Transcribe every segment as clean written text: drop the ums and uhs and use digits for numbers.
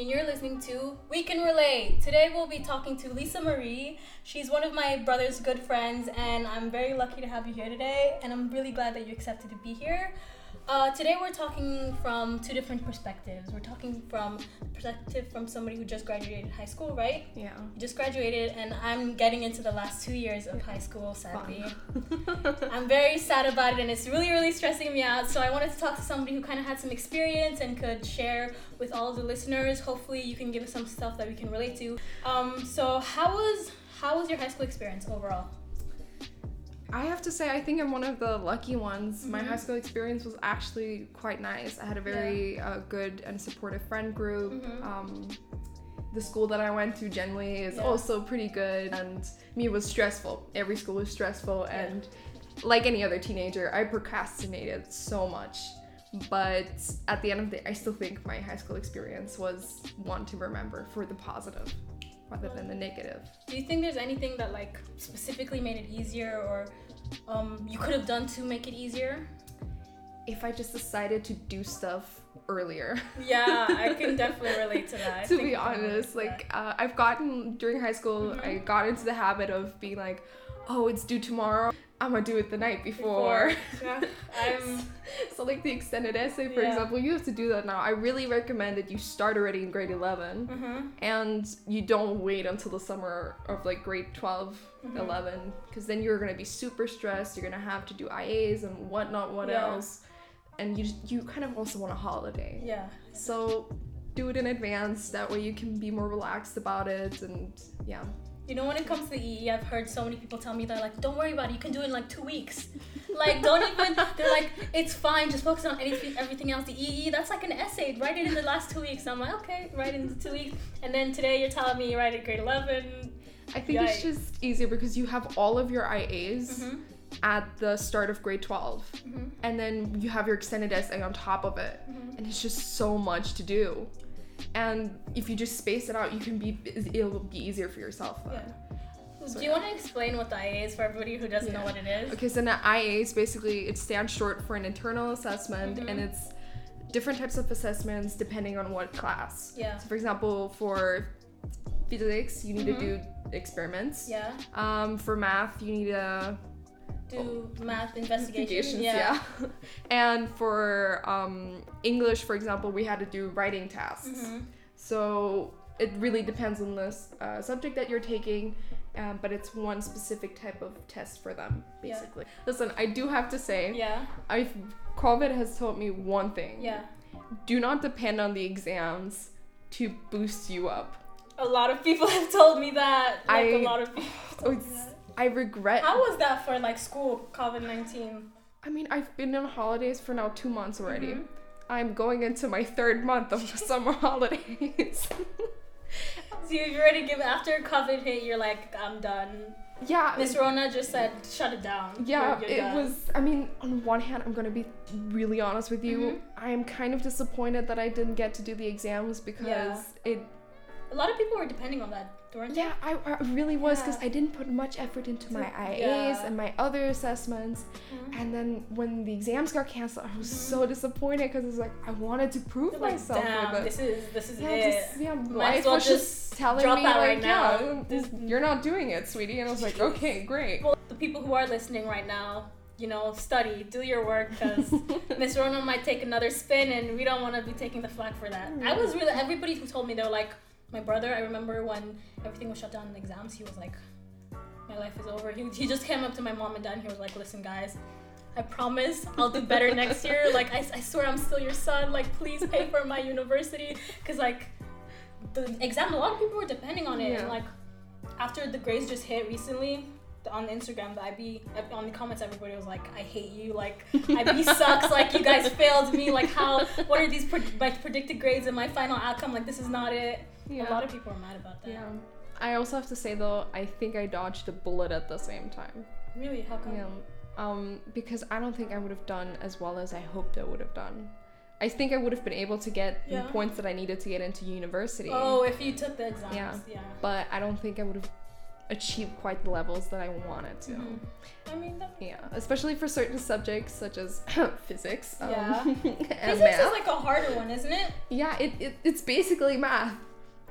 and you're listening to We Can Relate. Today we'll be talking to Lisa Marie. She's one of my brother's good friends, and I'm very lucky to have you here today, and I'm really glad that you accepted to be here. Today we're talking from two different perspectives. We're talking from perspective from somebody who just graduated high school, right? Yeah. You just graduated, and I'm getting into the last 2 years of high school, sadly. I'm very sad about it, and it's really, really stressing me out. So I wanted to talk to somebody who kind of had some experience and could share with all of the listeners. Hopefully you can give us some stuff that we can relate to. So how was your high school experience overall? I have to say, I think I'm one of the lucky ones. Mm-hmm. My high school experience was actually quite nice. I had a very good and supportive friend group. Mm-hmm. The school that I went to generally is also pretty good, and me was stressful. Every school was stressful, and like any other teenager, I procrastinated so much. But at the end of the day, I still think my high school experience was one to remember for the positive rather than the negative. Do you think there's anything that like specifically made it easier, or you could have done to make it easier? If I just decided to do stuff earlier. Yeah, I can definitely relate to that. To be honest, like I've gotten during high school, mm-hmm. I got into the habit of being like, oh, it's due tomorrow, I'm gonna do it the night before. Yeah, so like the extended essay, for example, you have to do that now. I really recommend that you start already in grade 11, mm-hmm. and you don't wait until the summer of like grade 12, mm-hmm. 11, because then you're gonna be super stressed. You're gonna have to do IAs and whatnot, what else, and you kind of also want a holiday. Yeah. So do it in advance. That way you can be more relaxed about it, and yeah. You know, when it comes to the EE, I've heard so many people tell me, they're like, don't worry about it, you can do it in like 2 weeks. Like, don't even, they're like, it's fine, just focus on everything else. The EE, that's like an essay, write it in the last 2 weeks. I'm like, okay, write it in the 2 weeks. And then today you're telling me you write it grade 11. I think it's just easier because you have all of your IAs mm-hmm. at the start of grade 12. Mm-hmm. And then you have your extended essay on top of it. Mm-hmm. And it's just so much to do. And if you just space it out, it'll be easier for yourself then. Yeah. So, do you want to explain what the IA is for everybody who doesn't know what it is? Okay, so the IA is basically, it stands short for an internal assessment, mm-hmm. and it's different types of assessments depending on what class. Yeah. So for example, for physics, you need mm-hmm. to do experiments. Yeah. For math, you need to do math investigations. Yeah. And for English, for example, we had to do writing tasks. Mm-hmm. So it really depends on the subject that you're taking, but it's one specific type of test for them, basically. Yeah. Listen, I do have to say, COVID has taught me one thing. Yeah. Do not depend on the exams to boost you up. A lot of people have told me that. I regret. How was that for like school, COVID-19? I mean, I've been on holidays for now 2 months already. Mm-hmm. I'm going into my third month of summer holidays. So you've already given, after COVID hit, you're like, I'm done. Yeah. Miss Rona just said, shut it down. Yeah, it was, I mean, on one hand, I'm going to be really honest with you. Mm-hmm. I am kind of disappointed that I didn't get to do the exams because a lot of people were depending on that, weren't they? Yeah, I really was, because I didn't put much effort into my IAs and my other assessments. Mm-hmm. And then when the exams got cancelled, I was so disappointed because it was like, I wanted to prove myself. Damn, but this is it. Life was just telling me, right now. You're not doing it, sweetie. And I was like, okay, great. Well, the people who are listening right now, you know, study, do your work, because Miss Rona might take another spin, and we don't want to be taking the flag for that. Mm-hmm. Everybody who told me, they were like, my brother, I remember when everything was shut down in the exams, he was like, my life is over. He just came up to my mom and dad, and he was like, listen, guys, I promise I'll do better next year. Like, I swear I'm still your son. Like, please pay for my university. Because, like, the exam, a lot of people were depending on it. Yeah. And, like, after the grades just hit recently, on Instagram, the IB, on the comments, everybody was like, I hate you, like, IB sucks, like, you guys failed me, like, what are these predicted grades and my final outcome, like, this is not it. Yeah. A lot of people are mad about that. Yeah. I also have to say, though, I think I dodged a bullet at the same time. Really? How come? Yeah. Because I don't think I would have done as well as I hoped I would have done. I think I would have been able to get the points that I needed to get into university. Oh, if you took the exams. Yeah. But I don't think I would have achieve quite the levels that I wanted to. Mm-hmm. I mean, that, especially for certain subjects such as physics. Physics math. Is like a harder one, isn't it? Yeah, it's basically math.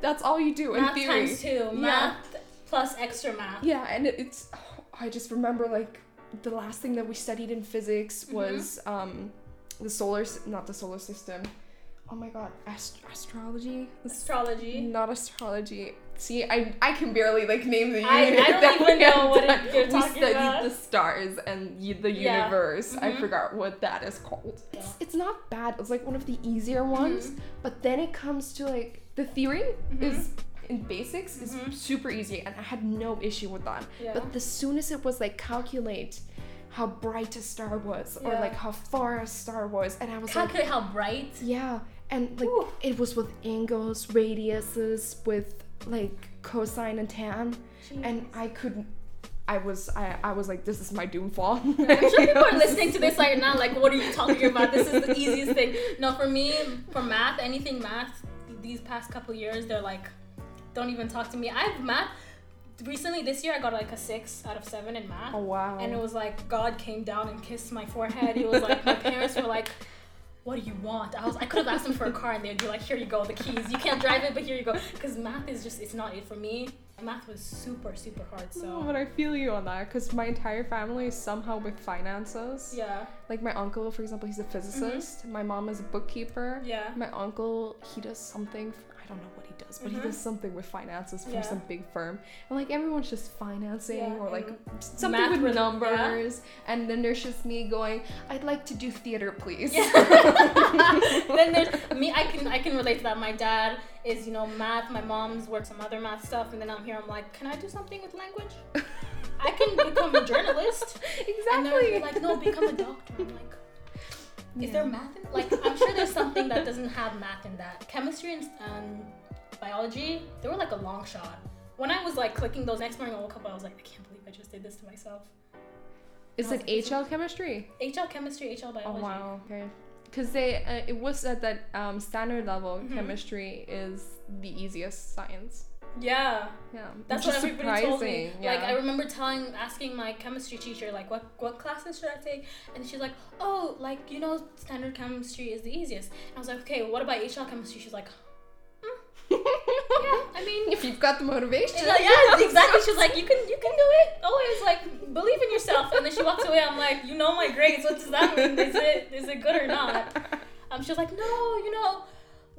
That's all you do in theory. Math times two. Math plus extra math. Yeah, and it's... Oh, I just remember, like, the last thing that we studied in physics was not the solar system. Oh my god, astrology? Astrology? Not astrology. See, I can barely, like, name the unit. I don't even know what you're talking about. We studied the stars and the universe. Yeah. Mm-hmm. I forgot what that is called. Yeah. It's not bad. It's, like, one of the easier ones. Mm-hmm. But then it comes to, like, the theory is... in basics is super easy, and I had no issue with that. Yeah. But the soonest it was like calculate how bright a star was, or like how far a star was, and I was calculate how bright. Yeah, and like it was with angles, radiuses, with like cosine and tan, and I couldn't. I was like, this is my downfall. I'm sure people are listening to this right now, like, what are you talking about? This is the easiest thing. No, for me, for math, anything math, these past couple years, they're like. Don't even talk to me. I've math recently this year. I got like a 6 out of 7 in math. Oh wow! And it was like God came down and kissed my forehead. It was like my parents were like, "What do you want?" I could have asked them for a car, and they'd be like, "Here you go, the keys. You can't drive it, but here you go." Because math is just—it's not it for me. Math was super hard. So. No, but I feel you on that because my entire family is somehow with finances. Yeah. Like my uncle, for example, he's a physicist. My mom is a bookkeeper. Yeah. My uncle, he does something. I don't know what he does, but he does something with finances for some big firm. And like everyone's just financing or like something with numbers. Yeah. And then there's just me going, I'd like to do theater, please. Yeah. Then there's me, I can relate to that. My dad is, you know, math, my mom's worked some other math stuff, and then I'm here, I'm like, can I do something with language? I can become a journalist. Exactly. And they're like, no, become a doctor. I'm like, is there math in it? Like, I'm sure there's something that doesn't have math in that. Chemistry and biology, they were like a long shot. When I was like clicking those next morning, I woke up and I was like, I can't believe I just did this to myself. Is it HL chemistry? HL chemistry, HL biology. Oh, wow. Okay. Because it was said that standard level chemistry is the easiest science. Yeah. Yeah. That's what everybody told me. Yeah. Like I remember asking my chemistry teacher, like, what classes should I take? And she's like, oh, like, you know, standard chemistry is the easiest. And I was like, okay, what about HL chemistry? She's like, yeah, I mean, if you've got the motivation. Like, yeah, exactly. She's like, you can do it. Always like believe in yourself. And then she walks away, I'm like, you know my grades, what does that mean? Is it good or not? She's like, no, you know,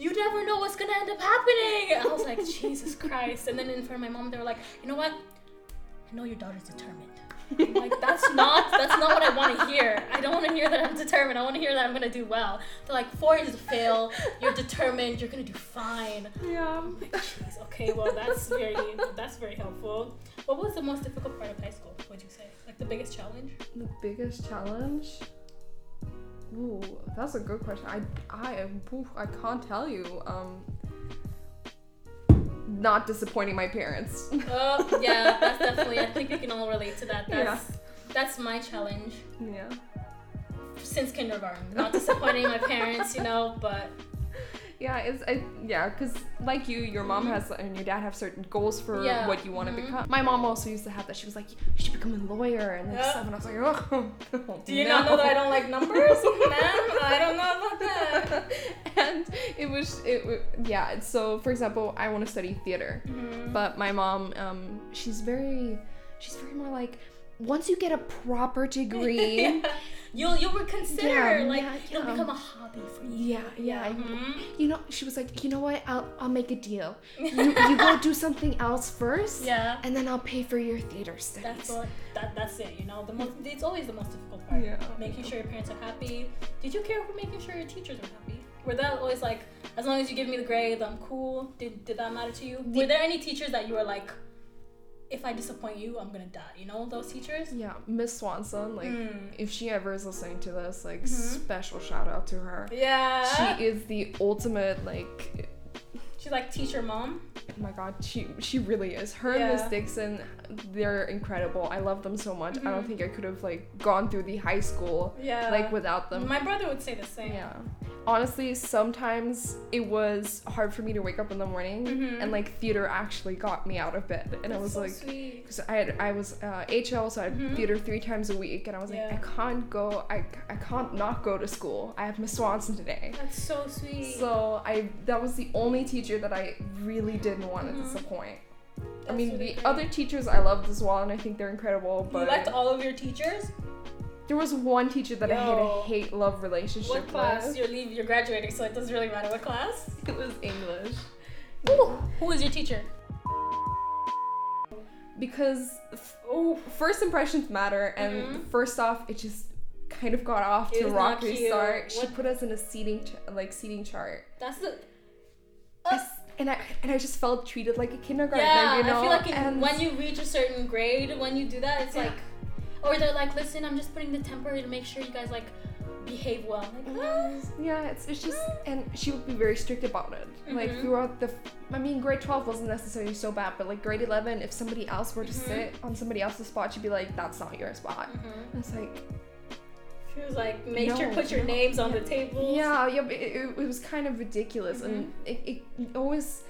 you never know what's gonna end up happening. I was like, Jesus Christ. And then in front of my mom, they were like, you know what? I know your daughter's determined. I'm like, that's not what I want to hear. I don't want to hear that I'm determined. I want to hear that I'm gonna do well. They're like, 4 is a fail. You're determined. You're gonna do fine. Yeah. I'm like, jeez. Okay. Well, that's very helpful. What was the most difficult part of high school? Would you say? Like the biggest challenge? The biggest challenge. Ooh, that's a good question. I can't tell you. Not disappointing my parents. Oh, yeah, that's definitely, I think we can all relate to that. That's my challenge. Yeah. Since kindergarten, not disappointing my parents, you know, but... Yeah, because like your mom has and your dad have certain goals for what you want to become. My mom also used to have that. She was like, you should become a lawyer and like stuff. And I was like, oh, do you not know that I don't like numbers, ma'am? I don't know about that. And so for example, I want to study theater, but my mom, she's very more like, once you get a proper degree, you'll reconsider, it'll become a hobby for you. Yeah, yeah. You know, she was like, you know what? I'll make a deal. You go do something else first, and then I'll pay for your theater studies. That's it. You know, it's always the most difficult part. Yeah. Making sure your parents are happy. Did you care for making sure your teachers were happy? Were they always like, as long as you give me the grade, I'm cool? Did that matter to you? Were there any teachers that you were like? If I disappoint you, I'm gonna die. You know those teachers? Yeah, Miss Swanson. Like, if she ever is listening to this, like, special shout out to her. Yeah, she is the ultimate. Like, She's like teacher mom. Oh my god, she really is. Her Miss Dixon, they're incredible. I love them so much. Mm-hmm. I don't think I could have like gone through the high school like without them. My brother would say the same. Yeah. Honestly, sometimes it was hard for me to wake up in the morning, mm-hmm. and like theater actually got me out of bed. And that's I was so like, because I was HL, so I had mm-hmm. theater 3 times a week, and I was like, I can't not go to school. I have Miss Swanson today. That's so sweet. So that was the only teacher that I really didn't want mm-hmm. to disappoint. That's the other teachers I loved as well, and I think they're incredible. But you liked all of your teachers? There was one teacher that I had a hate-love relationship with. What class? You're graduating, so it doesn't really matter what class. It was English. Ooh. Who was your teacher? Because first impressions matter, and mm-hmm. first off, it just kind of got off to a rocky start. She put us in a seating chart. That's the... And I just felt treated like a kindergartner, you know? I feel like when you reach a certain grade, when you do that, it's like... Or they're like, listen, I'm just putting the temporary to make sure you guys, like, behave well. Like, it's just... And she would be very strict about it. Mm-hmm. Like, throughout the... grade 12 wasn't necessarily so bad, but, like, grade 11, if somebody else were to mm-hmm. sit on somebody else's spot, she'd be like, that's not your spot. Mm-hmm. And it's like... She was like, make sure put your names on the tables. Yeah, but it was kind of ridiculous. Mm-hmm. And it always...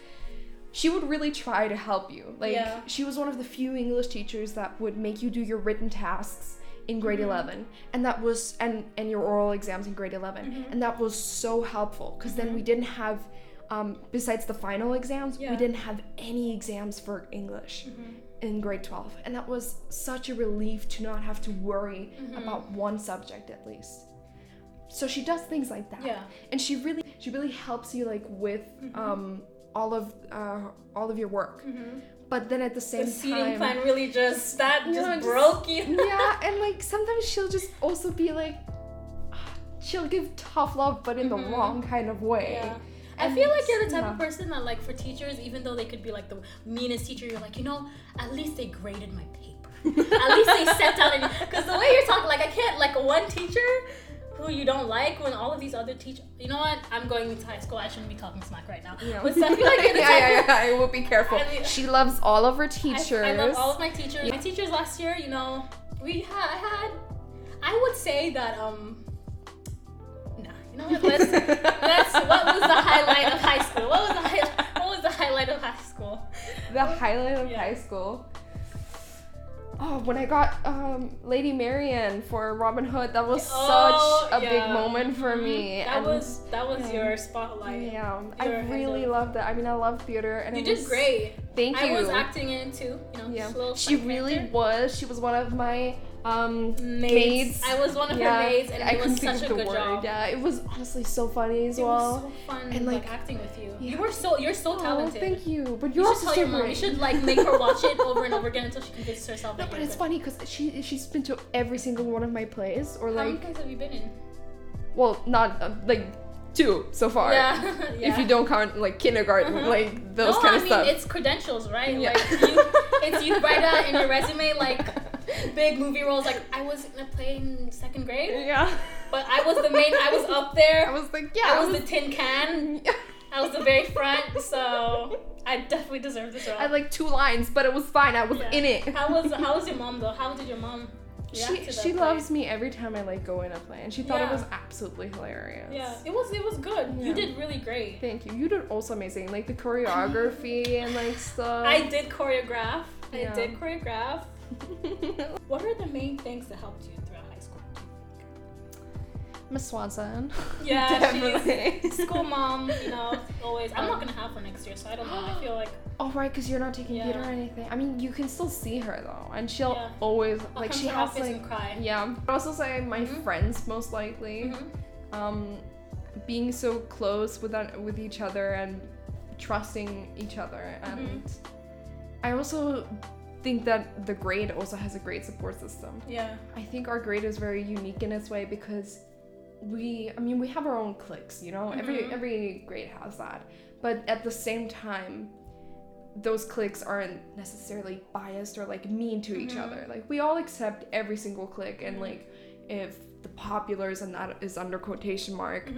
She would really try to help you. Like, she was one of the few English teachers that would make you do your written tasks in grade 11, and that was and your oral exams in grade 11, mm-hmm. and that was so helpful because mm-hmm. then we didn't have, besides the final exams, we didn't have any exams for English in grade 12, and that was such a relief to not have to worry about one subject at least. So she does things like that, and she really helps you like with all of your work, but then at the same time, the seating plan really just broke you. And like sometimes she'll just also be like, she'll give tough love, but in the wrong kind of way. Yeah. I feel like you're the type of person that like for teachers, even though they could be like the meanest teacher, you're like, at least they graded my paper. At least they sat down because the way you're talking, like I can't like one teacher who you don't like when all of these other teachers... You know what? I'm going into high school. I shouldn't be talking smack right now. Yeah. But I feel like I will be careful. She loves all of her teachers. I love all of my teachers. Yeah. My teachers last year, I would say that... what was the highlight of high school? What was the highlight of high school? The highlight of high school? Oh, when I got Lady Marian for Robin Hood, that was such a big moment for me. That was your spotlight. Yeah, I really loved that. I loved theater, and you did great. Thank you. I was acting in it too. She really was. She was one of my maids. I was one of her maids, and it was such a good job. Yeah, it was honestly so funny as well. It was so fun, and like acting with you. Yeah. You're so talented. Thank you, but you should tell your mom. You should like make her watch it over and over again until she convinces herself. No, but it's funny because she's been to every single one of my plays, or like. How many plays have you been in? Well, not like 2 so far. Yeah. If you don't count like kindergarten, like those kind of stuff. It's credentials, right? Yeah. Like, you write that in your resume, like. Big movie roles, like I was in a play in 2nd grade. Yeah. But I was the main. I was up there. I was like, I was the tin can. Yeah. I was the very front, so I definitely deserved this role. I had like 2 lines, but it was fine. I was in it. How was your mom though? How did your mom? She loves me every time I like go in a play, and she thought it was absolutely hilarious. Yeah, it was good. Yeah. You did really great. Thank you. You did also amazing. Like the choreography and like stuff. I did choreograph. What are the main things that helped you throughout high school? Miss Swanson. Yeah, she's school mom, always. I'm not going to have her next year, so I don't know. I feel like... Oh, right, because you're not taking theater or anything. You can still see her, though. And she'll always... Like, she has, like... Cry. Yeah. I'd also say my friends, most likely. Mm-hmm. Being so close with each other and trusting each other. And I also... think that the grade also has a great support system. Yeah. I think our grade is very unique in its way because we have our own cliques, every grade has that. But at the same time, those cliques aren't necessarily biased or like mean to each other. Like we all accept every single clique, and like if the populars, and that is under quotation mark,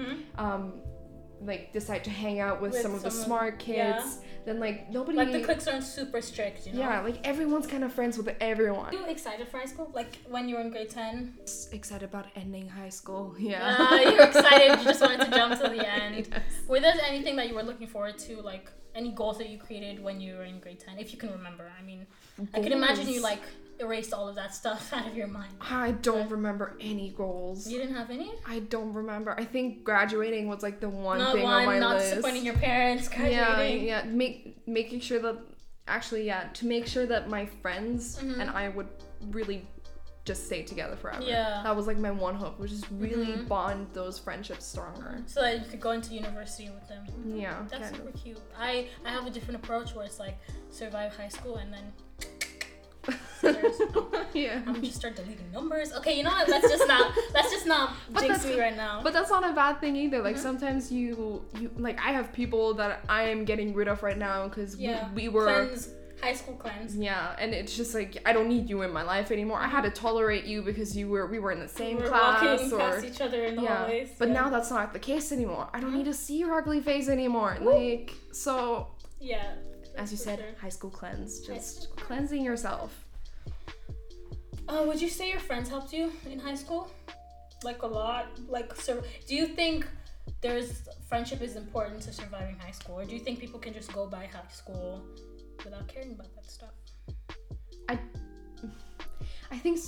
like decide to hang out with some of the smart kids, then like nobody, like the cliques aren't super strict, you know? Yeah, like everyone's kind of friends with everyone. Are you excited for high school? Like when you were in grade 10? Excited about ending high school. Yeah. You're excited. You just wanted to jump to the end. Yes. Were there anything that you were looking forward to, like any goals that you created when you were in grade 10, if you can remember? I mean, goals. I can imagine you like erased all of that stuff out of your mind. I don't remember any goals. You didn't have any? I don't remember. I think graduating was like the one thing on my list. Not disappointing your parents, graduating. Yeah, yeah. Making sure that, actually, yeah, to make sure that my friends and I would really just stay together forever. Yeah. That was like my one hope, which is really bond those friendships stronger. So that you could go into university with them. Yeah. That's super cute. I have a different approach where it's like survive high school and then I'm gonna just start deleting numbers. Okay, you know what? Let's just not jinx me right now. But that's not a bad thing either. Like sometimes you like, I have people that I am getting rid of right now because we were high school cleanse. Yeah, and it's just like, I don't need you in my life anymore. I had to tolerate you because we were in the same class. We were walking past each other in the hallways. But now that's not the case anymore. I don't need to see your ugly face anymore. Ooh. Like, so yeah. As you said, high school cleanse. Just cleansing yourself. Would you say your friends helped you in high school? Like a lot? Like, so do you think friendship is important to surviving high school? Or do you think people can just go by high school without caring about that stuff? I think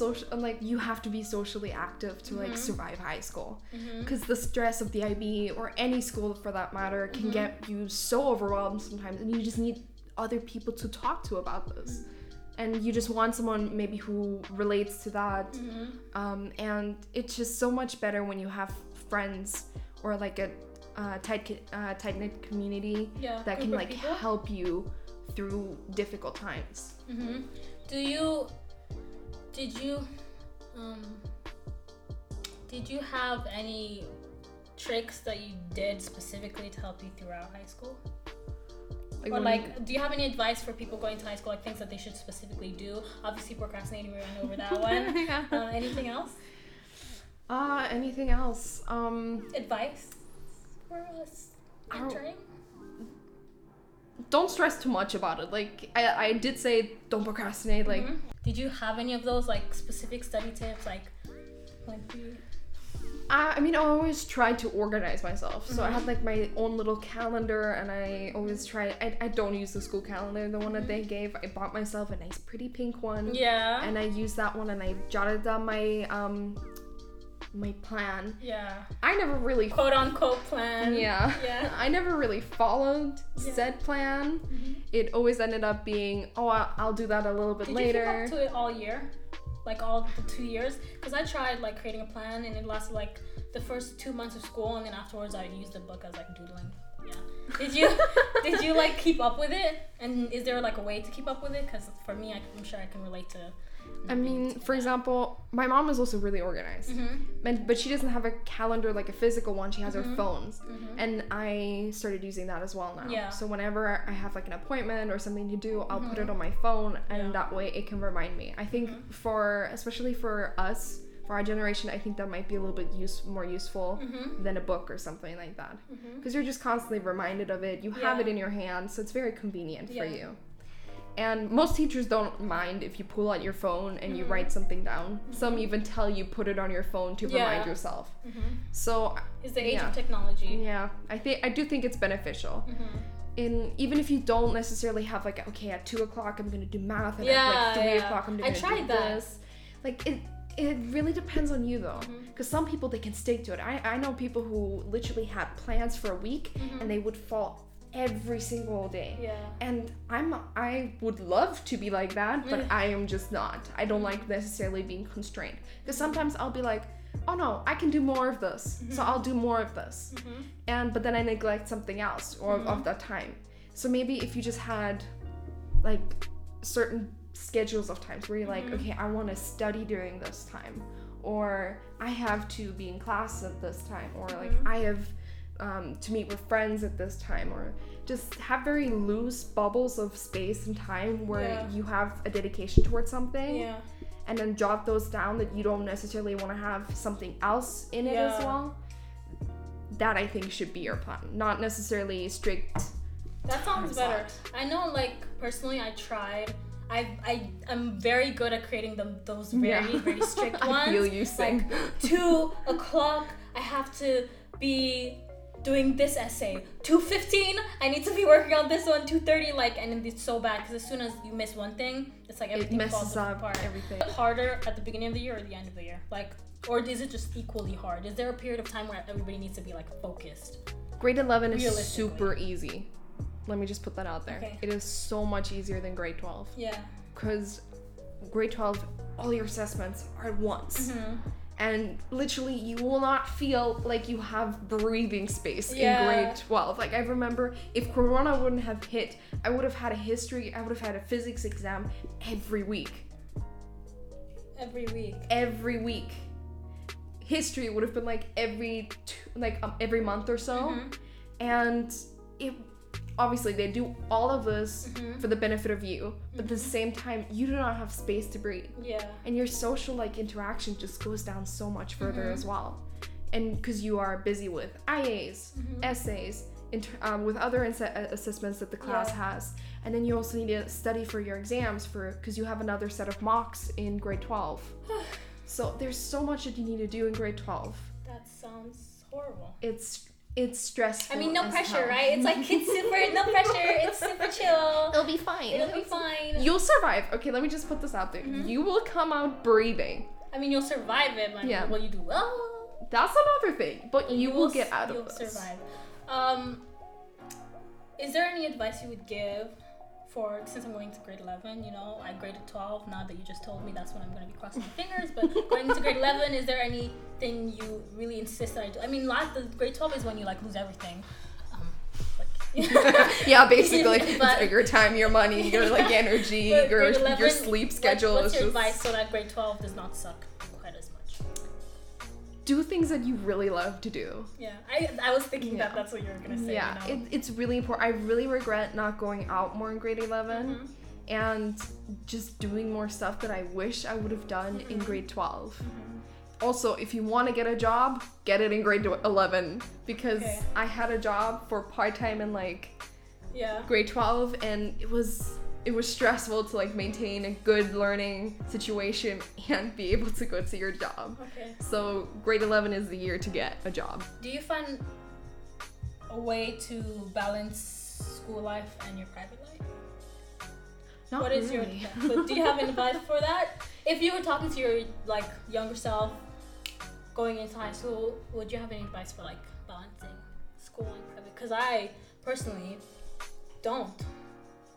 you have to be socially active to like survive high school, because the stress of the IB or any school for that matter can get you so overwhelmed sometimes, and you just need other people to talk to about this, and you just want someone maybe who relates to that, and it's just so much better when you have friends or like a tight-knit community that can like help you through difficult times. Did you have any tricks that you did specifically to help you throughout high school? Do you have any advice for people going to high school, like things that they should specifically do? Obviously, procrastinating, we ran over that one. Anything else? Anything else? Advice for us entering? Don't stress too much about it. Like, I did say don't procrastinate. Like, did you have any of those, like, specific study tips? I mean, I always try to organize myself. So I have, like, my own little calendar, and I always try... I don't use the school calendar, the one that they gave. I bought myself a nice, pretty pink one. Yeah. And I used that one, and I jotted down my... my plan. Yeah. I never really quote unquote plan. Yeah. Yeah. I never really followed said plan. It always ended up being, I'll do that a little bit later. Did you keep up to it all year? Like all the 2 years? Because I tried like creating a plan, and it lasted like the first 2 months of school, and then afterwards I used the book as like doodling. Yeah. Did you like keep up with it? And is there like a way to keep up with it? Because for me, I'm sure I can relate to. I mean, for example, my mom is also really organized, but she doesn't have a calendar, like a physical one. She has her phones, and I started using that as well now. Yeah. So whenever I have like an appointment or something to do, I'll put it on my phone, and that way it can remind me. I think especially for us, for our generation, I think that might be a little bit more useful than a book or something like that, because you're just constantly reminded of it. You have it in your hand, so it's very convenient for you. And most teachers don't mind if you pull out your phone and you write something down. Some even tell you put it on your phone to remind yourself. So it's the age of technology. Yeah, I do think it's beneficial. In even if you don't necessarily have like, okay, at 2:00 I'm gonna do math, and at like 3:00 I'm gonna do this. Like it really depends on you though, because some people, they can stick to it. I know people who literally had plans for a week and they would fall every single day, and I would love to be like that, but I am just not. I don't like necessarily being constrained, because sometimes I'll be like, oh no, I can do more of this, so I'll do more of this, but then I neglect something else or of that time. So maybe if you just had like certain schedules of times where you're like, okay, I want to study during this time, or I have to be in class at this time, or like I have to meet with friends at this time, or just have very loose bubbles of space and time where you have a dedication towards something, and then jot those down, that you don't necessarily want to have something else in it as well. that I think should be your plan, not necessarily strict. That sounds better. I know, like, personally, I tried. I'm very good at creating those very, very strict ones. I feel you saying. Like, 2:00, I have to be doing this essay. 2:15, I need to be working on this one. 2:30, like, and it's so bad because as soon as you miss one thing, it's like everything falls apart. Everything. Is it harder at the beginning of the year or the end of the year? Like, or is it just equally hard? Is there a period of time where everybody needs to be, like, focused? Grade 11 is super easy. Let me just put that out there. Okay. It is so much easier than grade 12. Yeah. Because grade 12, all your assessments are at once. Mm-hmm. And literally, you will not feel like you have breathing space in grade 12. Like, I remember if Corona wouldn't have hit, I would have had a history, I would have had a physics exam every week. Every week. History would have been, like, every month or so. Mm-hmm. And it... Obviously, they do all of this for the benefit of you, but at the same time, you do not have space to breathe. Yeah. And your social, like, interaction just goes down so much further as well. And because you are busy with IAs, essays, with other assessments that the class has. And then you also need to study for your exams because you have another set of mocks in grade 12. So there's so much that you need to do in grade 12. That sounds horrible. It's stressful. I mean, no pressure, right? It's like, it's super, no pressure. It's super chill. It'll be fine. You'll survive. Okay, let me just put this out there. You will come out breathing. I mean, you'll survive it. Like, well, you do well. That's another thing. But you will get out of this. You'll survive. Is there any advice you would give for, since I'm going to grade 11, you know, I graded 12. Now that you just told me, that's when I'm going to be crossing my fingers. But going into grade 11, is there anything you really insist that I do? I mean, grade 12 is when you, like, lose everything. Yeah, basically. But, your time, your money, your, like, energy, your sleep schedule. What's your advice so that grade 12 does not suck quite as much? Do things that you really love to do. Yeah, I was thinking that that's what you were going to say. Yeah, you know? It's really important. I really regret not going out more in grade 11 and just doing more stuff that I wish I would have done in grade 12. Also, if you want to get a job, get it in grade 11 because I had a job for part-time in, like, grade 12, and it was stressful to, like, maintain a good learning situation and be able to go to your job. Okay. So grade 11 is the year to get a job. Do you find a way to balance school life and your private life? Not really. What is your but do you have any advice for that? If you were talking to your, like, younger self going into high school, would you have any advice for, like, balancing school and private? Because I personally don't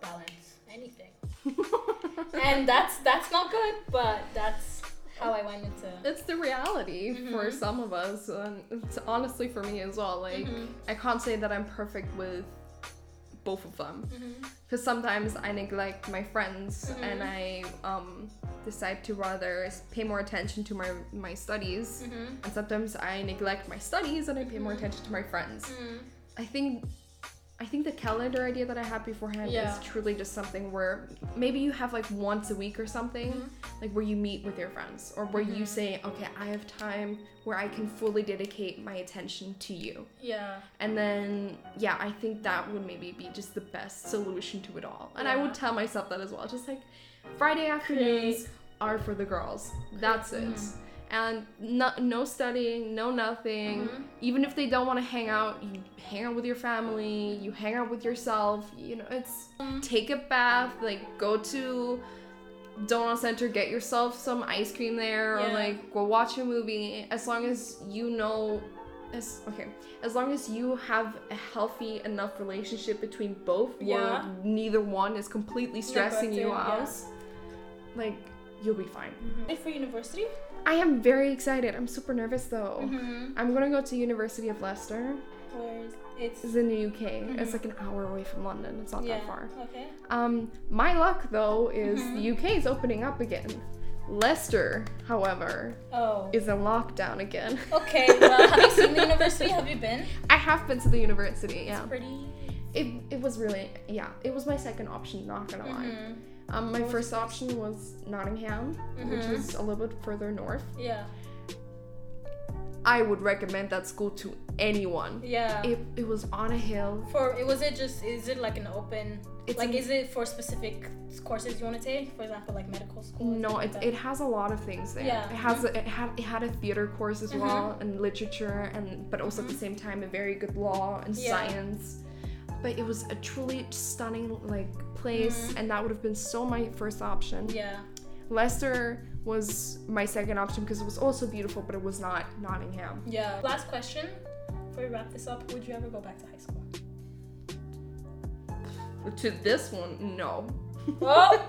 balance anything. And that's not good, but that's how I went into it. It's the reality for some of us, and it's honestly for me as well. Like, I can't say that I'm perfect with both of them, because sometimes I neglect my friends and I decide to rather pay more attention to my studies, and sometimes I neglect my studies and I pay more attention to my friends. I think the calendar idea that I had beforehand is truly just something where maybe you have, like, once a week or something, like, where you meet with your friends or where you say, okay, I have time where I can fully dedicate my attention to you. Yeah. And then, I think that would maybe be just the best solution to it all. And I would tell myself that as well. Just, like, Friday afternoons are for the girls. That's it. And no studying, no nothing. Even if they don't want to hang out, you hang out with your family, you hang out with yourself. You know, it's take a bath, like, go to Donut Center, get yourself some ice cream there, or, like, go watch a movie. As long as you know, as long as you have a healthy enough relationship between both, where neither one is completely stressing you out, like, you'll be fine. And for university? I am very excited. I'm super nervous though. I'm gonna go to University of Leicester. Where is It's in the UK. It's like an hour away from London. It's not that far. Okay. My luck though is the UK is opening up again. Leicester, however, is in lockdown again. Okay. Well, have you seen the university? Have you been? I have been to the university. It's pretty. It was really It was my second option. Not gonna lie. My first option was Nottingham, which is a little bit further north. Yeah. I would recommend that school to anyone. Yeah. It was on a hill. Is it like an open... is it for specific courses you want to take? For example, like medical school? No, it has a lot of things there. Yeah. It has it had a theater course as well, and literature, but also at the same time a very good law and science. But it was a truly stunning place, and that would have been my first option. Yeah. Leicester was my second option because it was also beautiful, but it was not Nottingham. Yeah. Last question before we wrap this up. Would you ever go back to high school? To this one, no. Oh.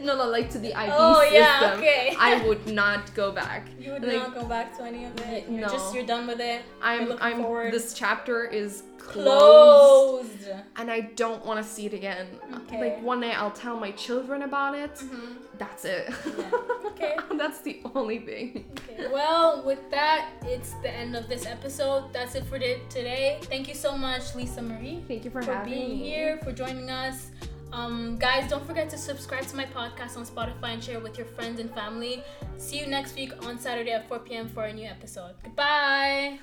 no, like to the IB system. Yeah, okay. I would not go back. You would not go back to any of it? No. You're done with it? I'm forward. This chapter is closed. And I don't want to see it again. Okay. One day I'll tell my children about it. Mm-hmm. That's it. Yeah. Okay. That's the only thing. Okay. Well, with that, it's the end of this episode. That's it for today. Thank you so much, Lisa Marie. Thank you for being here, for joining us. Guys, don't forget to subscribe to my podcast on Spotify and share with your friends and family. See you next week on Saturday at 4 p.m. for a new episode. Goodbye.